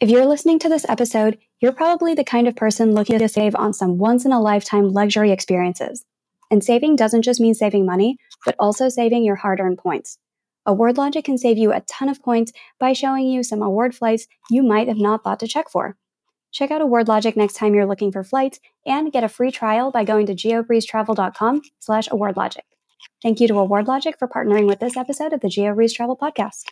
If you're listening to this episode, you're probably the kind of person looking to save on some once-in-a-lifetime luxury experiences. And saving doesn't just mean saving money, but also saving your hard-earned points. Award Logic can save you a ton of points by showing you some award flights you might have not thought to check for. Check out Award Logic next time you're looking for flights and get a free trial by going to geobreezetravel.com/awardlogic. Thank you to Award Logic for partnering with this episode of the Geobreeze Travel Podcast.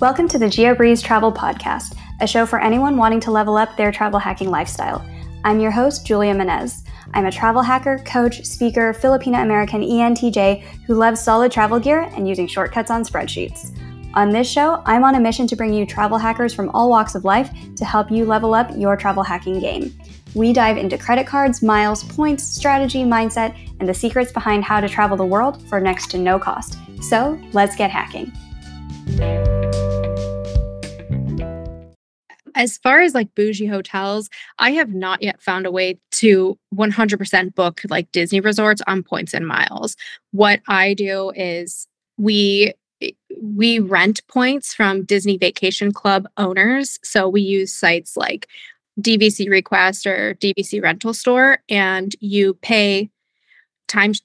Welcome to the Geobreeze Travel Podcast, a show for anyone wanting to level up their travel hacking lifestyle. I'm your host, Julia Menez. I'm a travel hacker, coach, speaker, Filipina-American ENTJ who loves solid travel gear and using shortcuts on spreadsheets. On this show, I'm on a mission to bring you travel hackers from all walks of life to help you level up your travel hacking game. We dive into credit cards, miles, points, strategy, mindset, and the secrets behind how to travel the world for next to no cost. So let's get hacking. As far as like bougie hotels, I have not yet found a way to 100% book like Disney resorts on points and miles. What I do is we rent points from Disney Vacation Club owners. So we use sites like DVC Request or DVC Rental Store, and you pay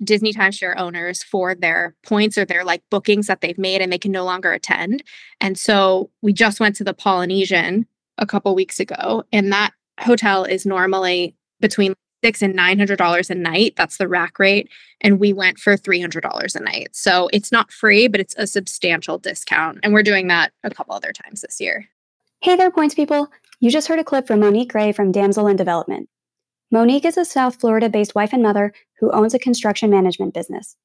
Disney timeshare owners for their points or their like bookings that they've made and they can no longer attend. And so we just went to the Polynesian a couple weeks ago, and that hotel is normally between $600 and $900 a night. That's the rack rate. And we went for $300 a night. So it's not free, but it's a substantial discount. And we're doing that a couple other times this year. Hey there, points people. You just heard a clip from Monique Gray from Damsel in Development. Monique is a South Florida-based wife and mother who owns a construction management business.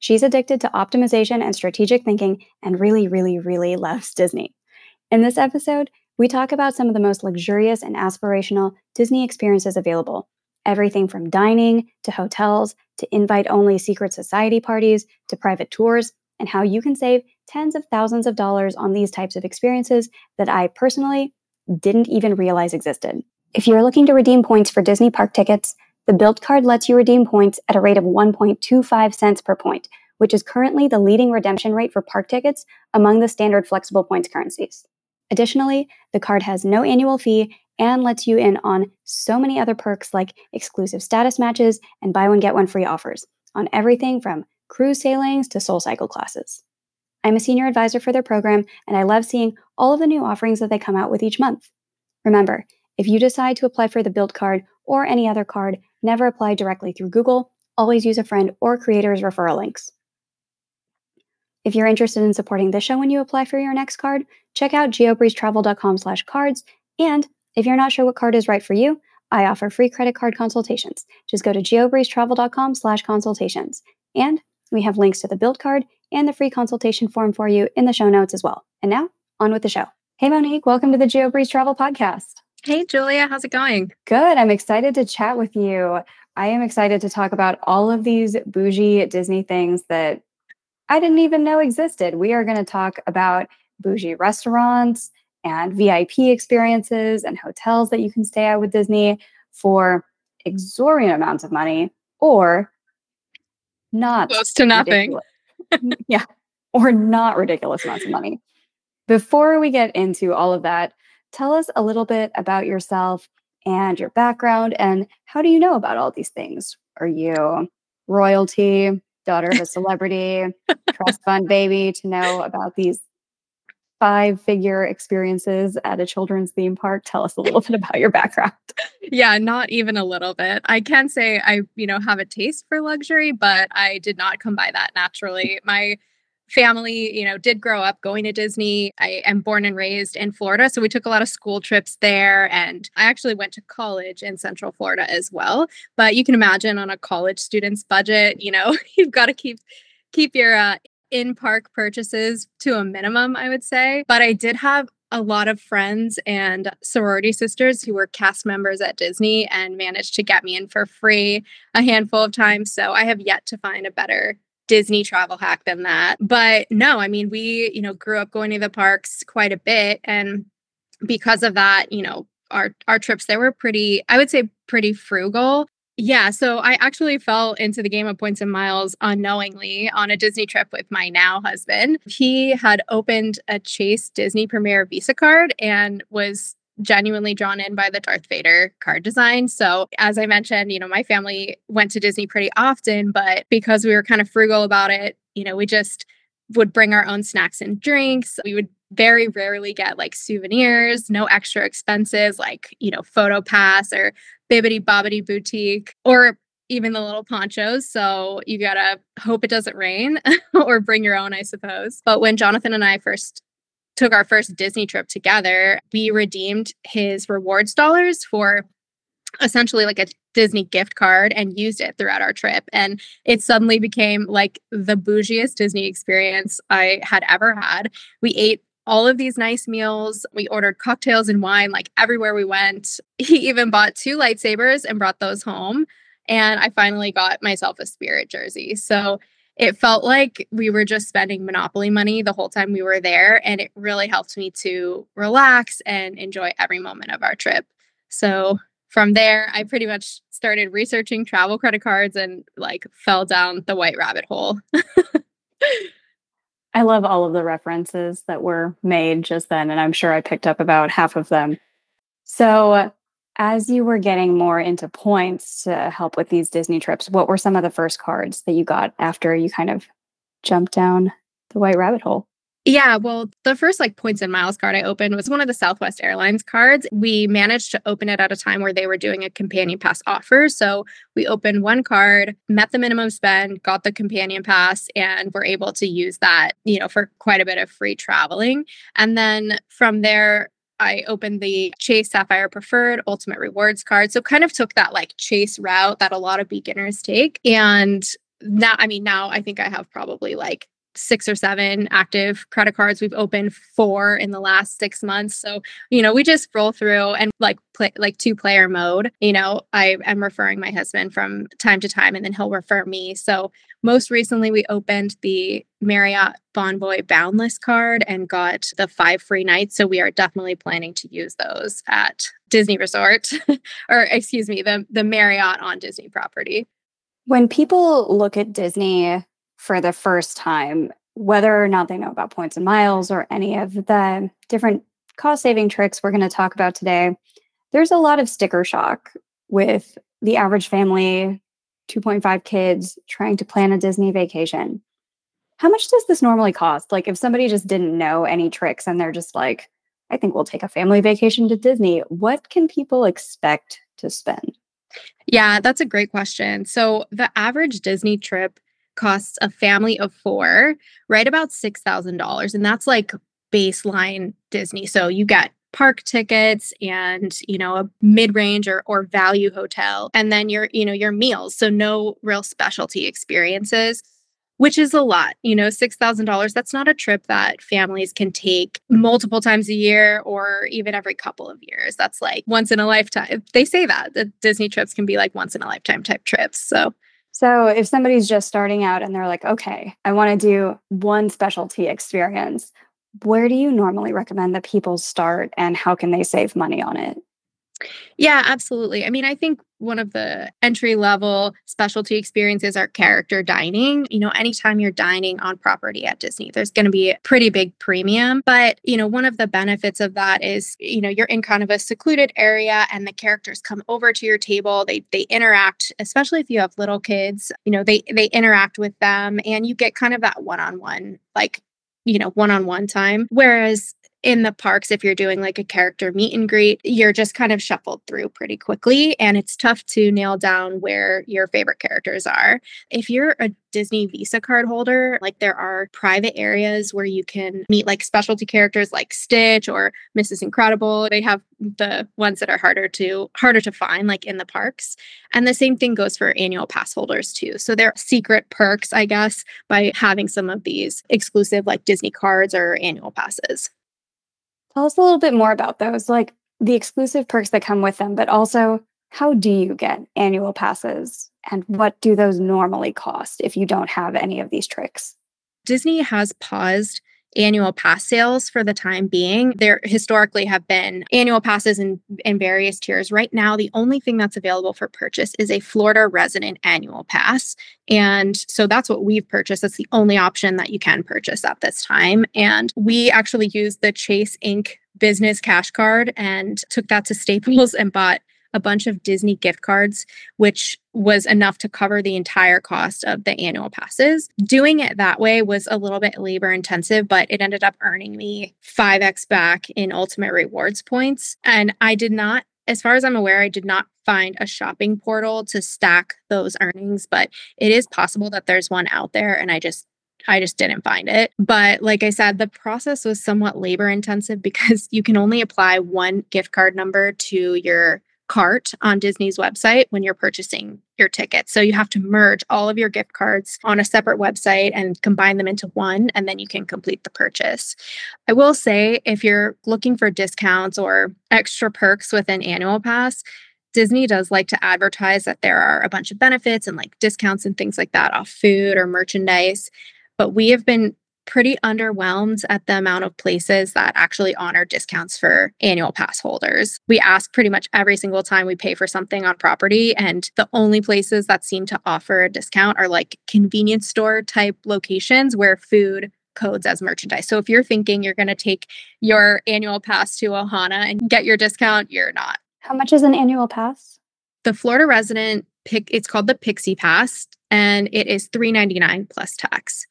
She's addicted to optimization and strategic thinking and really, really, really loves Disney. In this episode, we talk about some of the most luxurious and aspirational Disney experiences available. Everything from dining, to hotels, to invite-only secret society parties, to private tours, and how you can save tens of thousands of dollars on these types of experiences that I personally didn't even realize existed. If you're looking to redeem points for Disney park tickets, the Bilt Card lets you redeem points at a rate of 1.25 cents per point, which is currently the leading redemption rate for park tickets among the standard flexible points currencies. Additionally, the card has no annual fee and lets you in on so many other perks like exclusive status matches and buy one, get one free offers on everything from cruise sailings to Soul Cycle classes. I'm a senior advisor for their program, and I love seeing all of the new offerings that they come out with each month. Remember, if you decide to apply for the Bilt Card or any other card, never apply directly through Google. Always use a friend or creator's referral links. If you're interested in supporting this show when you apply for your next card, check out geobreezetravel.com/cards. And if you're not sure what card is right for you, I offer free credit card consultations. Just go to geobreezetravel.com/consultations. And we have links to the Bilt Card and the free consultation form for you in the show notes as well. And now, on with the show. Hey, Monique, welcome to the Geobreeze Travel Podcast. Hey, Julia, how's it going? Good. I'm excited to chat with you. I am excited to talk about all of these bougie Disney things that I didn't even know existed. We are going to talk about bougie restaurants and VIP experiences and hotels that you can stay at with Disney for exorbitant amounts of money or not. Close to nothing. Yeah. Or not ridiculous amounts of money. Before we get into all of that, tell us a little bit about yourself and your background, and how do you know about all these things? Are you royalty, daughter of a celebrity, trust fund baby to know about these 5-figure experiences at a children's theme park? Tell us a little bit about your background. Yeah, not even a little bit. I can say I, have a taste for luxury, but I did not come by that naturally. My family, did grow up going to Disney. I am born and raised in Florida. So we took a lot of school trips there. And I actually went to college in Central Florida as well. But you can imagine on a college student's budget, you've got to keep your in-park purchases to a minimum, I would say. But I did have a lot of friends and sorority sisters who were cast members at Disney and managed to get me in for free a handful of times. So I have yet to find a better Disney travel hack than that. But no, we, grew up going to the parks quite a bit. And because of that, our trips there were pretty frugal. Yeah, so I actually fell into the game of points and miles unknowingly on a Disney trip with my now husband. He had opened a Chase Disney Premier Visa card and was genuinely drawn in by the Darth Vader card design. So as I mentioned, you know, my family went to Disney pretty often, but because we were kind of frugal about it, you know, we just would bring our own snacks and drinks. We would very rarely get like souvenirs, no extra expenses like, you know, photo pass or bibbity bobbity boutique or even the little ponchos. So you gotta hope it doesn't rain or bring your own, I suppose. But when Jonathan and I first took our first Disney trip together, we redeemed his rewards dollars for essentially like a Disney gift card and used it throughout our trip. And it suddenly became like the bougiest Disney experience I had ever had. We ate all of these nice meals. We ordered cocktails and wine like everywhere we went. He even bought 2 lightsabers and brought those home. And I finally got myself a Spirit jersey. So it felt like we were just spending Monopoly money the whole time we were there. And it really helped me to relax and enjoy every moment of our trip. So from there, I pretty much started researching travel credit cards and like fell down the white rabbit hole. I love all of the references that were made just then, and I'm sure I picked up about half of them. So as you were getting more into points to help with these Disney trips, what were some of the first cards that you got after you kind of jumped down the white rabbit hole? Yeah, well, the first like points and miles card I opened was one of the Southwest Airlines cards. We managed to open it at a time where they were doing a companion pass offer. So we opened one card, met the minimum spend, got the companion pass, and were able to use that, you know, for quite a bit of free traveling. And then from there, I opened the Chase Sapphire Preferred Ultimate Rewards card. So kind of took that like Chase route that a lot of beginners take. And now, I mean, now I think I have probably like 6 or 7 active credit cards. We've opened 4 in the last 6 months. So, you know, we just roll through and like play like 2-player mode. You know, I am referring my husband from time to time and then he'll refer me. So most recently we opened the Marriott Bonvoy Boundless card and got the 5 free nights. So we are definitely planning to use those at Disney Resort or excuse me, the Marriott on Disney property. When people look at Disney for the first time, whether or not they know about points and miles or any of the different cost-saving tricks we're going to talk about today, there's a lot of sticker shock with the average family, 2.5 kids, trying to plan a Disney vacation. How much does this normally cost? Like if somebody just didn't know any tricks and they're just like, I think we'll take a family vacation to Disney, what can people expect to spend? Yeah, that's a great question. So the average Disney trip costs a family of 4, right about $6,000. And that's like baseline Disney. So you get park tickets and, you know, a mid-range or value hotel, and then your, you know, your meals. So no real specialty experiences, which is a lot, you know, $6,000. That's not a trip that families can take multiple times a year or even every couple of years. That's like once in a lifetime. They say that Disney trips can be like once in a lifetime type trips. So if somebody's just starting out and they're like, okay, I want to do one specialty experience, where do you normally recommend that people start and how can they save money on it? Yeah, absolutely. I mean, I think one of the entry-level specialty experiences are character dining. You know, anytime you're dining on property at Disney, there's going to be a pretty big premium. But, you know, one of the benefits of that is, you know, you're in kind of a secluded area and the characters come over to your table. They interact, especially if you have little kids, you know, they interact with them and you get kind of that one-on-one, like, you know, one-on-one time. Whereas in the parks, if you're doing like a character meet and greet, you're just kind of shuffled through pretty quickly. And it's tough to nail down where your favorite characters are. If you're a Disney Visa card holder, like there are private areas where you can meet like specialty characters like Stitch or Mrs. Incredible. They have the ones that are harder to find, like in the parks. And the same thing goes for annual pass holders too. So there are secret perks, I guess, by having some of these exclusive like Disney cards or annual passes. Tell us a little bit more about those, like the exclusive perks that come with them, but also how do you get annual passes and what do those normally cost if you don't have any of these tricks? Disney has paused annual pass sales for the time being. There historically have been annual passes in various tiers. Right now, the only thing that's available for purchase is a Florida resident annual pass. And so that's what we've purchased. That's the only option that you can purchase at this time. And we actually used the Chase Ink Business Cash Card and took that to Staples and bought a bunch of Disney gift cards, which was enough to cover the entire cost of the annual passes. Doing it that way was a little bit labor intensive, but it ended up earning me 5x back in Ultimate Rewards points. And I did not, as far as I'm aware, I did not find a shopping portal to stack those earnings, but it is possible that there's one out there and I just didn't find it. But like I said, the process was somewhat labor intensive because you can only apply one gift card number to your cart on Disney's website when you're purchasing your tickets. So you have to merge all of your gift cards on a separate website and combine them into one, and then you can complete the purchase. I will say, if you're looking for discounts or extra perks with an annual pass, Disney does like to advertise that there are a bunch of benefits and like discounts and things like that off food or merchandise. But we have been pretty underwhelmed at the amount of places that actually honor discounts for annual pass holders. We ask pretty much every single time we pay for something on property, and the only places that seem to offer a discount are like convenience store type locations where food codes as merchandise. So if you're thinking you're going to take your annual pass to Ohana and get your discount, you're not. How much is an annual pass? The Florida resident it's called the Pixie Pass, and it is $3.99 plus tax.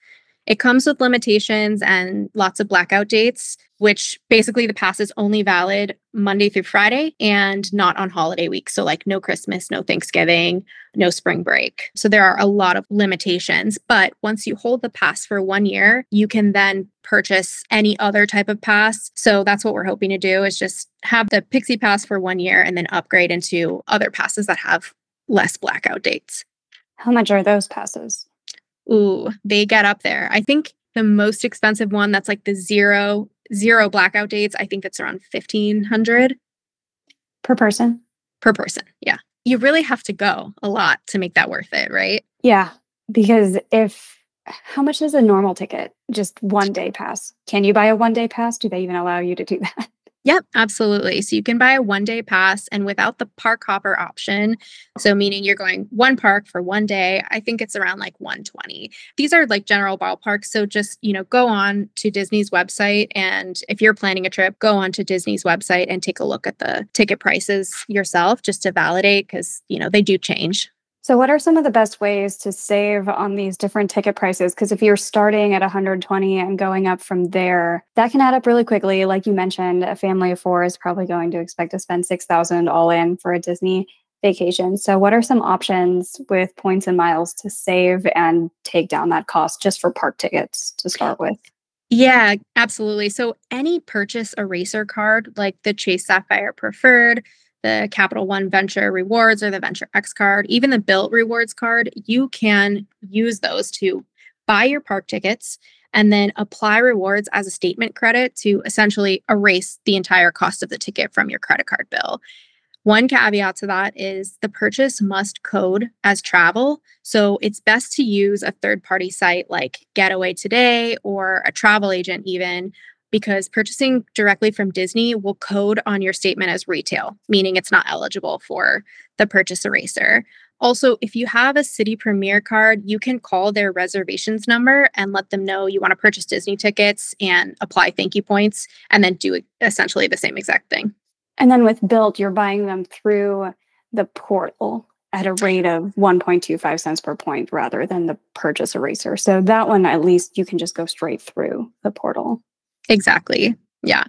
It comes with limitations and lots of blackout dates, which basically the pass is only valid Monday through Friday and not on holiday week. So like no Christmas, no Thanksgiving, no spring break. So there are a lot of limitations. But once you hold the pass for 1 year, you can then purchase any other type of pass. So that's what we're hoping to do, is just have the Pixie Pass for 1 year and then upgrade into other passes that have less blackout dates. How much are those passes? Ooh, they get up there. I think the most expensive one that's like the zero blackout dates, I think that's around $1,500 per person. Per person, yeah. You really have to go a lot to make that worth it, right? Yeah, because how much is a normal ticket? Just 1 day pass. Can you buy a 1 day pass? Do they even allow you to do that? Yep, absolutely. So you can buy a 1 day pass, and without the park hopper option, so meaning you're going one park for 1 day, I think it's around like $120. These are like general ballparks. So just, go on to Disney's website. And if you're planning a trip, go on to Disney's website and take a look at the ticket prices yourself just to validate, because, they do change. So what are some of the best ways to save on these different ticket prices? Because if you're starting at $120 and going up from there, that can add up really quickly. Like you mentioned, a family of four is probably going to expect to spend $6,000 all in for a Disney vacation. So what are some options with points and miles to save and take down that cost just for park tickets to start with? Yeah, absolutely. So any purchase eraser card, like the Chase Sapphire Preferred, the Capital One Venture Rewards, or the Venture X card, even the Bilt Rewards card, you can use those to buy your park tickets and then apply rewards as a statement credit to essentially erase the entire cost of the ticket from your credit card bill. One caveat to that is the purchase must code as travel. So it's best to use a third-party site like Getaway Today or a travel agent even, because purchasing directly from Disney will code on your statement as retail, meaning it's not eligible for the purchase eraser. Also, if you have a City Premier card, you can call their reservations number and let them know you want to purchase Disney tickets and apply thank you points, and then do essentially the same exact thing. And then with Bilt, you're buying them through the portal at a rate of 1.25 cents per point rather than the purchase eraser. So that one, at least you can just go straight through the portal. Exactly. Yeah.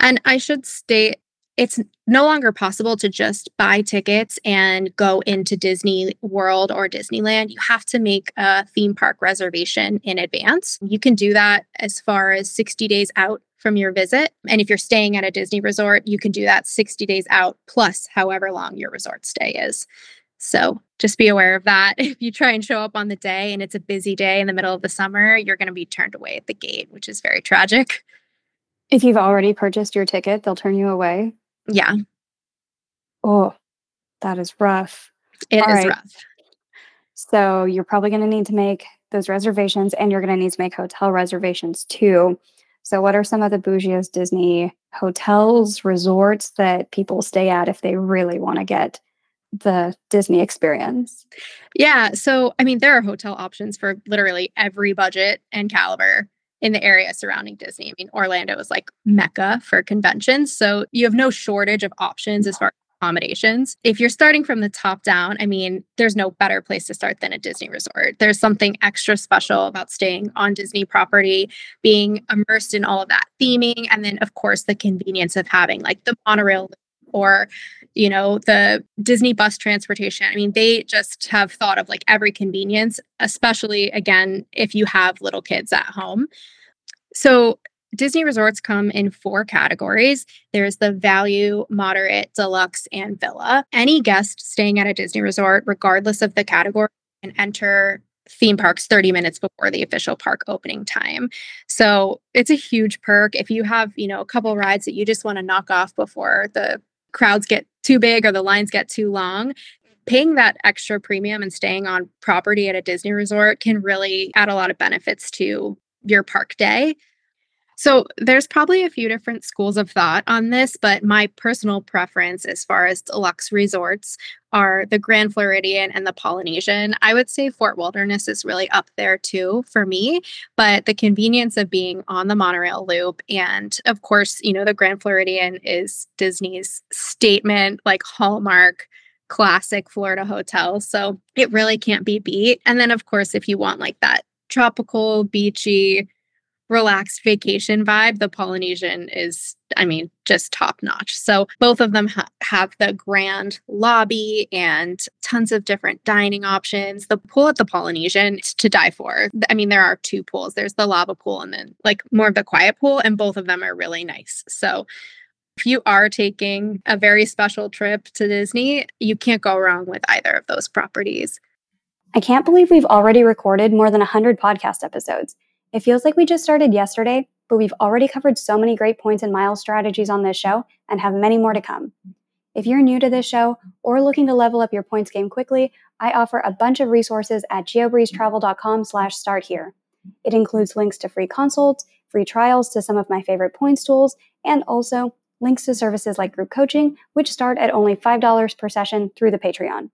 And I should state, it's no longer possible to just buy tickets and go into Disney World or Disneyland. You have to make a theme park reservation in advance. You can do that as far as 60 days out from your visit. And if you're staying at a Disney resort, you can do that 60 days out plus however long your resort stay is. So just be aware of that. If you try and show up on the day and it's a busy day in the middle of the summer, you're going to be turned away at the gate, which is very tragic. If you've already purchased your ticket, they'll turn you away? Yeah. Oh, that is rough. It is rough. So you're probably going to need to make those reservations, and you're going to need to make hotel reservations too. So what are some of the bougiest Disney hotels, resorts that people stay at if they really want to get the Disney experience? Yeah. So, I mean, there are hotel options for literally every budget and caliber in the area surrounding Disney. I mean, Orlando is like Mecca for conventions. So you have no shortage of options as far as accommodations. If you're starting from the top down, I mean, there's no better place to start than a Disney resort. There's something extra special about staying on Disney property, being immersed in all of that theming. And then, of course, the convenience of having like the monorail or, you know, the Disney bus transportation. I mean, they just have thought of like every convenience, especially, again, if you have little kids at home. So Disney resorts come in four categories. There's the value, moderate, deluxe, and villa. Any guest staying at a Disney resort, regardless of the category, can enter theme parks 30 minutes before the official park opening time. So it's a huge perk. If you have, you know, a couple rides that you just want to knock off before the crowds get too big or the lines get too long, paying that extra premium and staying on property at a Disney resort can really add a lot of benefits to your park day. So there's probably a few different schools of thought on this, but my personal preference as far as deluxe resorts are the Grand Floridian and the Polynesian. I would say Fort Wilderness is really up there too for me, but the convenience of being on the monorail loop and, of course, you know, the Grand Floridian is Disney's statement, like hallmark classic Florida hotel. So it really can't be beat. And then, of course, if you want like that tropical, beachy, relaxed vacation vibe, the Polynesian is, I mean, just top notch. So both of them have the grand lobby and tons of different dining options. The pool at the Polynesian is to die for. I mean, there are two pools. There's the lava pool and then like more of the quiet pool, and both of them are really nice. So if you are taking a very special trip to Disney, you can't go wrong with either of those properties. I can't believe we've already recorded more than 100 podcast episodes. It feels like we just started yesterday, but we've already covered so many great points and mile strategies on this show and have many more to come. If you're new to this show or looking to level up your points game quickly, I offer a bunch of resources at geobreezetravel.com/start here. It includes links to free consults, free trials to some of my favorite points tools, and also links to services like group coaching, which start at only $5 per session through the Patreon.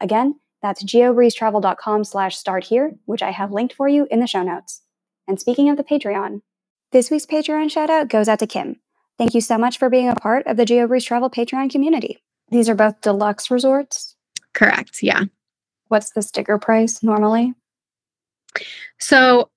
Again, that's geobreezetravel.com/start here, which I have linked for you in the show notes. And speaking of the Patreon, this week's Patreon shout-out goes out to Kim. Thank you so much for being a part of the Geobreeze Travel Patreon community. These are both deluxe resorts? Correct, yeah. What's the sticker price normally? So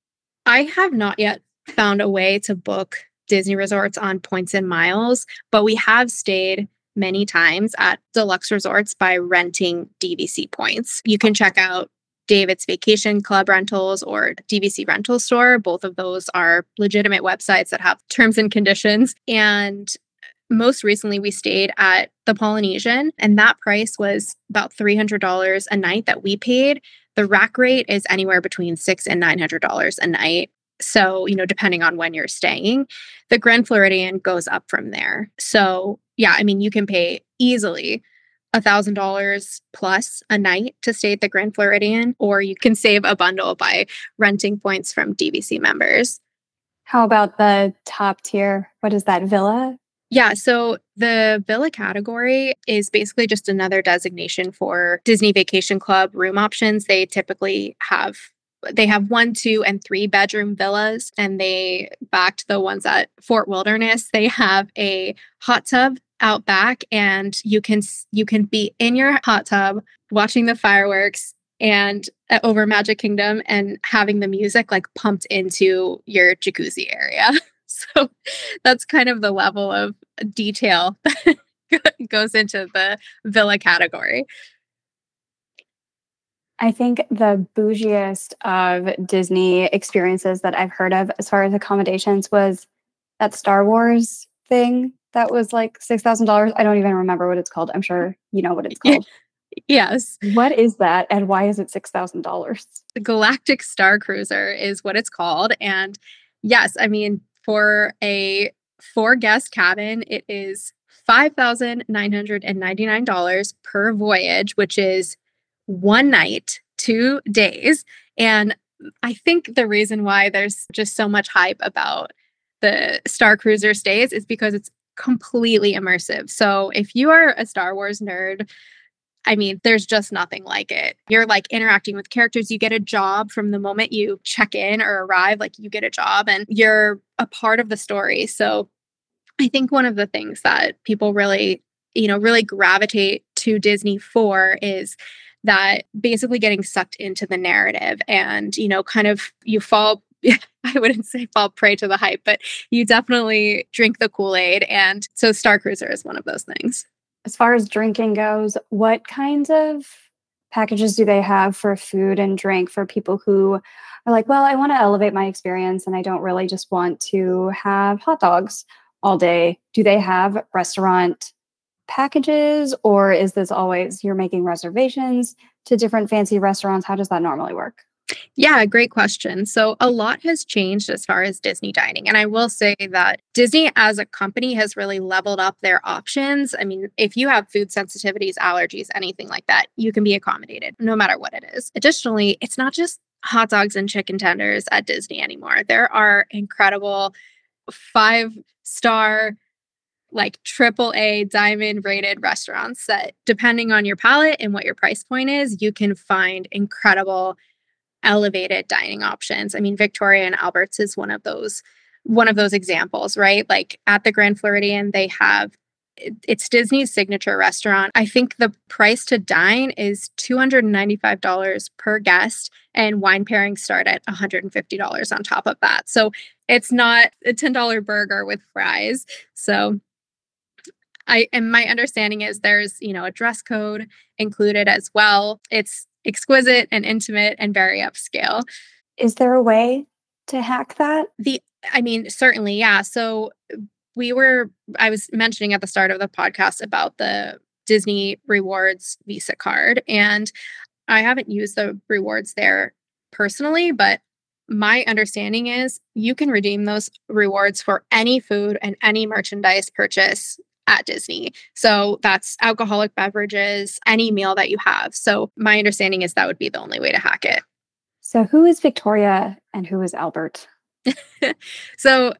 I have not yet found a way to book Disney resorts on points and miles, but we have stayed many times at deluxe resorts by renting DVC points. You can check out David's Vacation Club Rentals or DVC Rental Store. Both of those are legitimate websites that have terms and conditions. And most recently, we stayed at the Polynesian, and that price was about $300 a night that we paid. The rack rate is anywhere between $600 and $900 a night. So, you know, depending on when you're staying, the Grand Floridian goes up from there. So, yeah, I mean, you can pay easily $1,000 plus a night to stay at the Grand Floridian, or you can save a bundle by renting points from DVC members. How about the top tier? What is that, villa? Yeah, so the villa category is basically just another designation for Disney Vacation Club room options. They typically have one, two, and three bedroom villas, and they backed the ones at Fort Wilderness. They have a hot tub out back, and you can be in your hot tub watching the fireworks and over Magic Kingdom and having the music like pumped into your jacuzzi area. So that's kind of the level of detail that goes into the villa category. I think the bougiest of Disney experiences that I've heard of as far as accommodations was that Star Wars thing. That was like $6,000. I don't even remember what it's called. I'm sure you know what it's called. Yes. What is that, and why is it $6,000? The Galactic Star Cruiser is what it's called. And yes, I mean, for a four-guest cabin, it is $5,999 per voyage, which is one night, 2 days. And I think the reason why there's just so much hype about the Star Cruiser stays is because it's completely immersive. So if you are a Star Wars nerd, I mean, there's just nothing like it. You're like interacting with characters. You get a job from the moment you check in or arrive, like you get a job and you're a part of the story. So I think one of the things that people really, really gravitate to Disney for is that basically getting sucked into the narrative and, kind of you fall, I wouldn't say fall prey to the hype, but you definitely drink the Kool-Aid. And so Star Cruiser is one of those things. As far as drinking goes, what kinds of packages do they have for food and drink for people who are like, well, I want to elevate my experience and I don't really just want to have hot dogs all day? Do they have restaurant packages, or is this always you're making reservations to different fancy restaurants? How does that normally work? Yeah, great question. So a lot has changed as far as Disney dining. And I will say that Disney as a company has really leveled up their options. I mean, if you have food sensitivities, allergies, anything like that, you can be accommodated no matter what it is. Additionally, it's not just hot dogs and chicken tenders at Disney anymore. There are incredible 5-star like AAA diamond rated restaurants that, depending on your palate and what your price point is, you can find incredible elevated dining options. I mean, Victoria and Albert's is one of those examples, right? Like at the Grand Floridian, they have, it's Disney's signature restaurant. I think the price to dine is $295 per guest, and wine pairings start at $150 on top of that. So it's not a $10 burger with fries. So my understanding is there's, a dress code included as well. It's exquisite and intimate and very upscale. Is there a way to hack that? Certainly, yeah. So I was mentioning at the start of the podcast about the Disney Rewards Visa card, and I haven't used the rewards there personally, but my understanding is you can redeem those rewards for any food and any merchandise purchase at Disney. So that's alcoholic beverages, any meal that you have. So my understanding is that would be the only way to hack it. So who is Victoria and who is Albert? So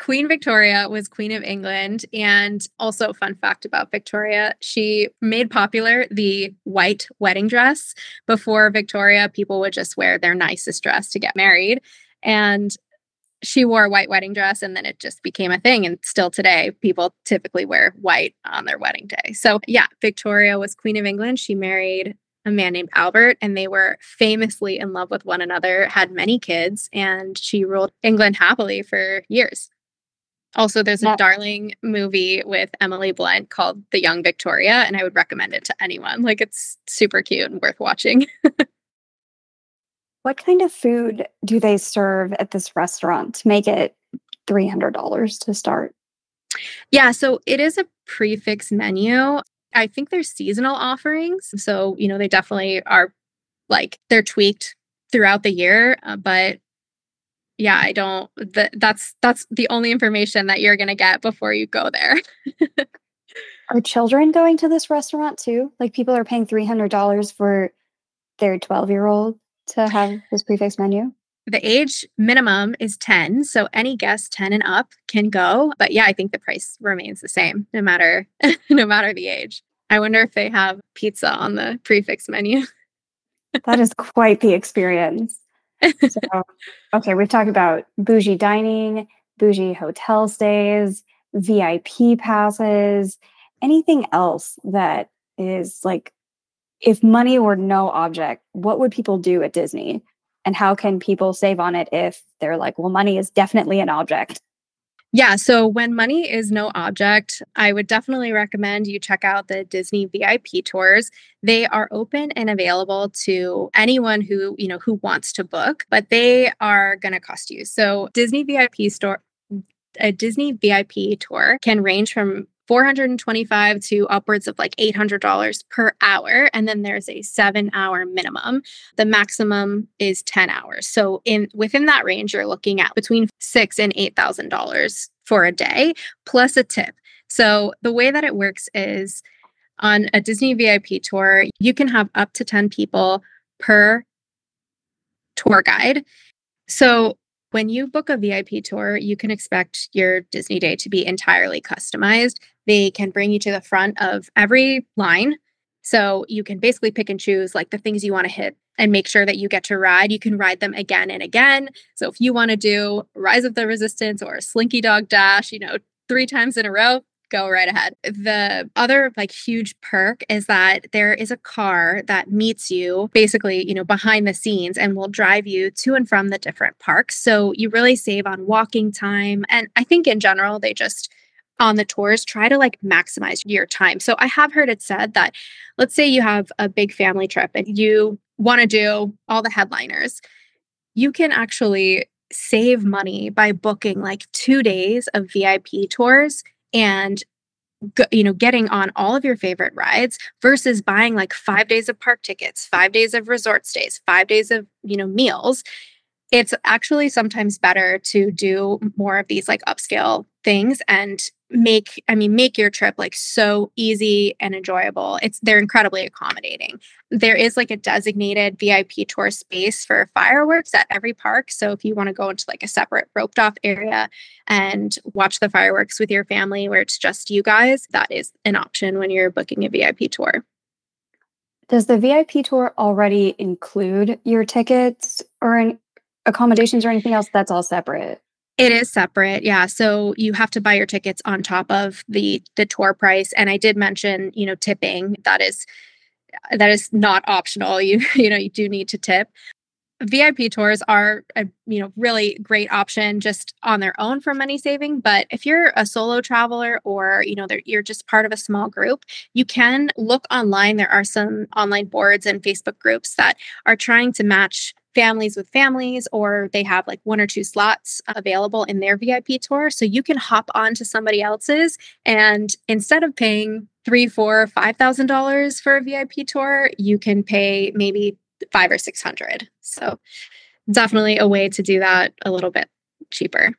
Queen Victoria was Queen of England. And also, fun fact about Victoria, she made popular the white wedding dress. Before Victoria, people would just wear their nicest dress to get married. And she wore a white wedding dress, and then it just became a thing. And still today, people typically wear white on their wedding day. So yeah, Victoria was Queen of England. She married a man named Albert, and they were famously in love with one another, had many kids, and she ruled England happily for years. Also, there's a darling movie with Emily Blunt called The Young Victoria, and I would recommend it to anyone. Like, it's super cute and worth watching. What kind of food do they serve at this restaurant to make it $300 to start? Yeah, so it is a prefix menu. I think there's seasonal offerings. So, they definitely are they're tweaked throughout the year. But yeah, that's the only information that you're going to get before you go there. Are children going to this restaurant too? Like, people are paying $300 for their 12-year-old. To have this prefix menu? The age minimum is 10. So any guest 10 and up can go. But yeah, I think the price remains the same no matter the age. I wonder if they have pizza on the prefix menu. That is quite the experience. So, okay, we've talked about bougie dining, bougie hotel stays, VIP passes, anything else that is if money were no object, what would people do at Disney? And how can people save on it if they're like, well, money is definitely an object? Yeah, so when money is no object, I would definitely recommend you check out the Disney VIP tours. They are open and available to anyone who wants to book, but they are going to cost you. So a Disney VIP tour can range from $425 to upwards of $800 per hour. And then there's a 7-hour minimum. The maximum is 10 hours. So within that range, you're looking at between $6,000 and $8,000 for a day, plus a tip. So the way that it works is on a Disney VIP tour, you can have up to 10 people per tour guide. So When you book a VIP tour, you can expect your Disney day to be entirely customized. They can bring you to the front of every line. So you can basically pick and choose like the things you want to hit and make sure that you get to ride. You can ride them again and again. So if you want to do Rise of the Resistance or a Slinky Dog Dash, 3 times in a row, go right ahead. The other huge perk is that there is a car that meets you basically, behind the scenes and will drive you to and from the different parks. So you really save on walking time. And I think in general, they just on the tours try to maximize your time. So I have heard it said that let's say you have a big family trip and you want to do all the headliners. You can actually save money by booking 2 days of VIP tours and getting on all of your favorite rides versus buying 5 days of park tickets, 5 days of resort stays, 5 days of, meals. It's actually sometimes better to do more of these upscale things and make your trip so easy and enjoyable. They're incredibly accommodating. There is a designated VIP tour space for fireworks at every park. So if you want to go into a separate roped off area and watch the fireworks with your family where it's just you guys, that is an option when you're booking a VIP tour. Does the VIP tour already include your tickets or accommodations or anything else? That's all separate. It is separate. Yeah. So you have to buy your tickets on top of the tour price. And I did mention, tipping. That is not optional. You do need to tip. VIP tours are a really great option just on their own for money saving. But if you're a solo traveler or you're just part of a small group, you can look online. There are some online boards and Facebook groups that are trying to match families with families, or they have 1 or 2 slots available in their VIP tour. So you can hop on to somebody else's, and instead of paying $3,000, $4,000, $5,000 for a VIP tour, you can pay maybe $500 or $600. So definitely a way to do that a little bit cheaper.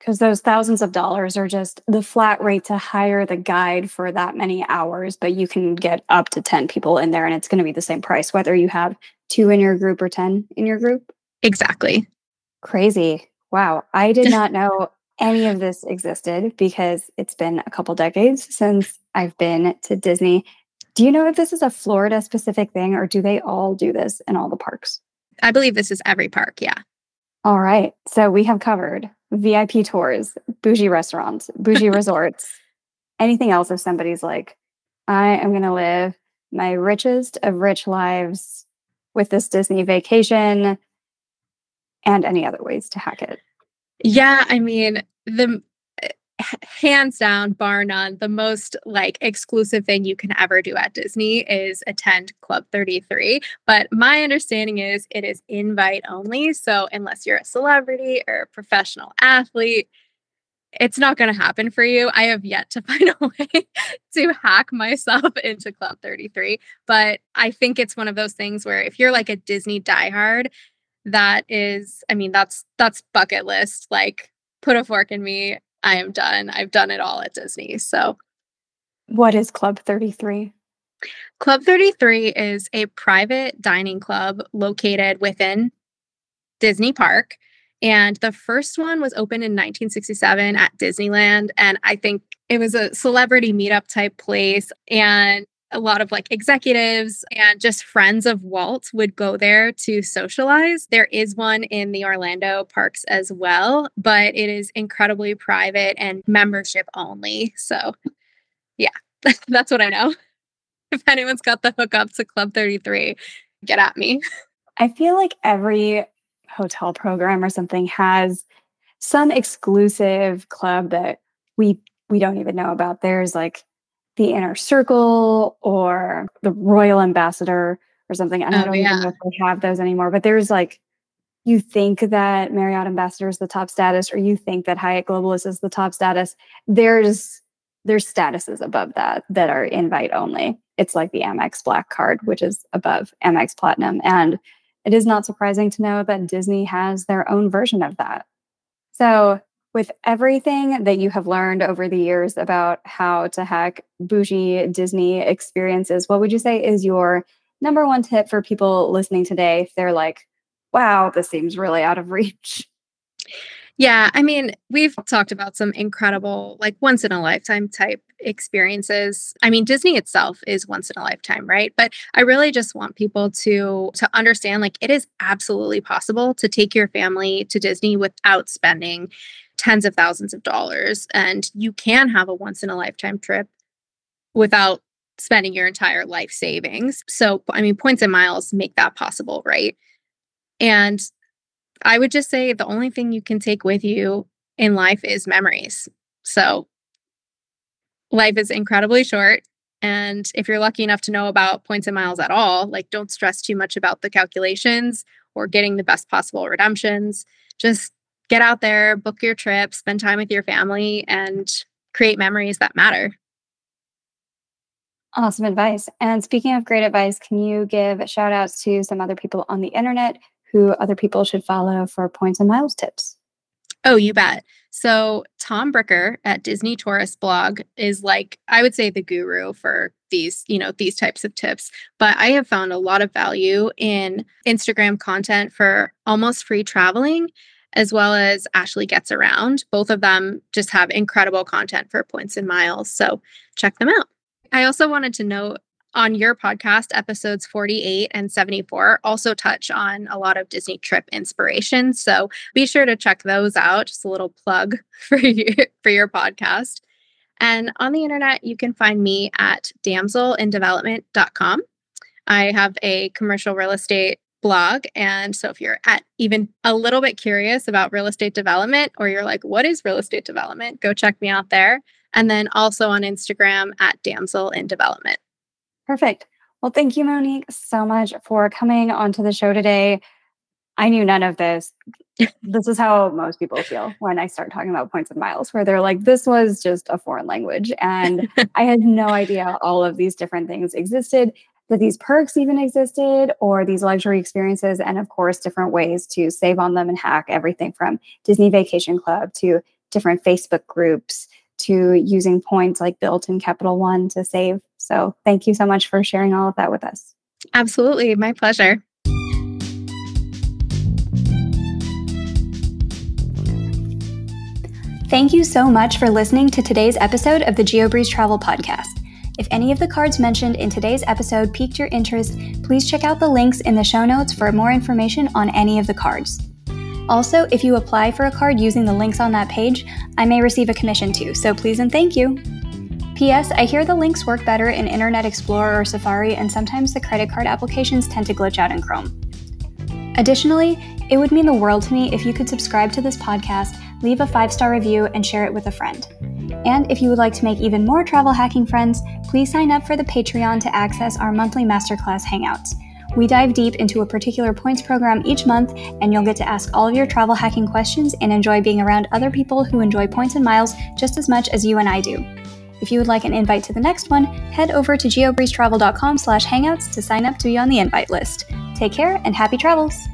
Because those thousands of dollars are just the flat rate to hire the guide for that many hours, but you can get up to 10 people in there and it's going to be the same price, whether you have 2 in your group or 10 in your group. Exactly. Crazy. Wow. I did not know any of this existed because it's been a couple decades since I've been to Disney. Do you know if this is a Florida specific thing or do they all do this in all the parks? I believe this is every park. Yeah. All right. So we have covered VIP tours, bougie restaurants, bougie resorts, anything else if somebody's I am going to live my richest of rich lives with this Disney vacation, and any other ways to hack it. Yeah. I mean, the hands down, bar none, the most exclusive thing you can ever do at Disney is attend Club 33. But my understanding is it is invite only. So unless you're a celebrity or a professional athlete, it's not going to happen for you. I have yet to find a way to hack myself into Club 33. But I think it's one of those things where if you're a Disney diehard, that is, that's bucket list. Put a fork in me. I am done. I've done it all at Disney. So what is Club 33? Club 33 is a private dining club located within Disney Park. And the first one was opened in 1967 at Disneyland. And I think it was a celebrity meetup type place. And a lot of executives and just friends of Walt would go there to socialize. There is one in the Orlando parks as well, but it is incredibly private and membership only. So yeah, that's what I know. If anyone's got the hookup to Club 33, get at me. I feel every hotel program or something has some exclusive club that we don't even know about. There's the Inner Circle or the Royal Ambassador or something. I don't even know if they have those anymore, but there's you think that Marriott Ambassador is the top status, or you think that Hyatt Globalist is the top status. There's statuses above that are invite only. It's the Amex Black Card, which is above Amex Platinum. And it is not surprising to know that Disney has their own version of that. So with everything that you have learned over the years about how to hack bougie Disney experiences, what would you say is your number 1 tip for people listening today if they're wow, this seems really out of reach? Yeah, I mean, we've talked about some incredible, like, once-in-a-lifetime type experiences. I mean, Disney itself is once in a lifetime, right? But I really just want people to understand, like, it is absolutely possible to take your family to Disney without spending tens of thousands of dollars. And you can have a once-in-a-lifetime trip without spending your entire life savings. So, I mean, points and miles make that possible, right? And I would just say the only thing you can take with you in life is memories. So life is incredibly short. And if you're lucky enough to know about points and miles at all, like, don't stress too much about the calculations or getting the best possible redemptions. Just get out there, book your trip, spend time with your family, and create memories that matter. Awesome advice. And speaking of great advice, can you give shout outs to some other people on the internet who other people should follow for points and miles tips? Oh, you bet. So Tom Bricker at Disney Tourist Blog is, like, I would say the guru for these, you know, these types of tips. But I have found a lot of value in Instagram content for Almost Free Traveling, as well as Ashley Gets Around. Both of them just have incredible content for points and miles. So check them out. I also wanted to note, on your podcast, episodes 48 and 74 also touch on a lot of Disney trip inspiration. So be sure to check those out. Just a little plug for you, for your podcast. And on the internet, you can find me at damselindevelopment.com. I have a commercial real estate blog. And so if you're at even a little bit curious about real estate development, or you're like, what is real estate development? Go check me out there. And then also on Instagram at Damsel in Development. Perfect. Well, thank you, Monique, so much for coming onto the show today. I knew none of this. This is how most people feel when I start talking about points and miles, where they're like, this was just a foreign language. And I had no idea all of these different things existed, that these perks even existed, or these luxury experiences, and of course, different ways to save on them and hack everything from Disney Vacation Club to different Facebook groups, to using points like Bilt and Capital One to save. So thank you so much for sharing all of that with us. Absolutely. My pleasure. Thank you so much for listening to today's episode of the Geobreeze Travel Podcast. If any of the cards mentioned in today's episode piqued your interest, please check out the links in the show notes for more information on any of the cards. Also, if you apply for a card using the links on that page, I may receive a commission too, so please and thank you. P.S. I hear the links work better in Internet Explorer or Safari, and sometimes the credit card applications tend to glitch out in Chrome. Additionally, it would mean the world to me if you could subscribe to this podcast, leave a 5-star review, and share it with a friend. And if you would like to make even more travel hacking friends, please sign up for the Patreon to access our monthly masterclass hangouts. We dive deep into a particular points program each month, and you'll get to ask all of your travel hacking questions and enjoy being around other people who enjoy points and miles just as much as you and I do. If you would like an invite to the next one, head over to geobreezetravel.com/hangouts to sign up to be on the invite list. Take care and happy travels!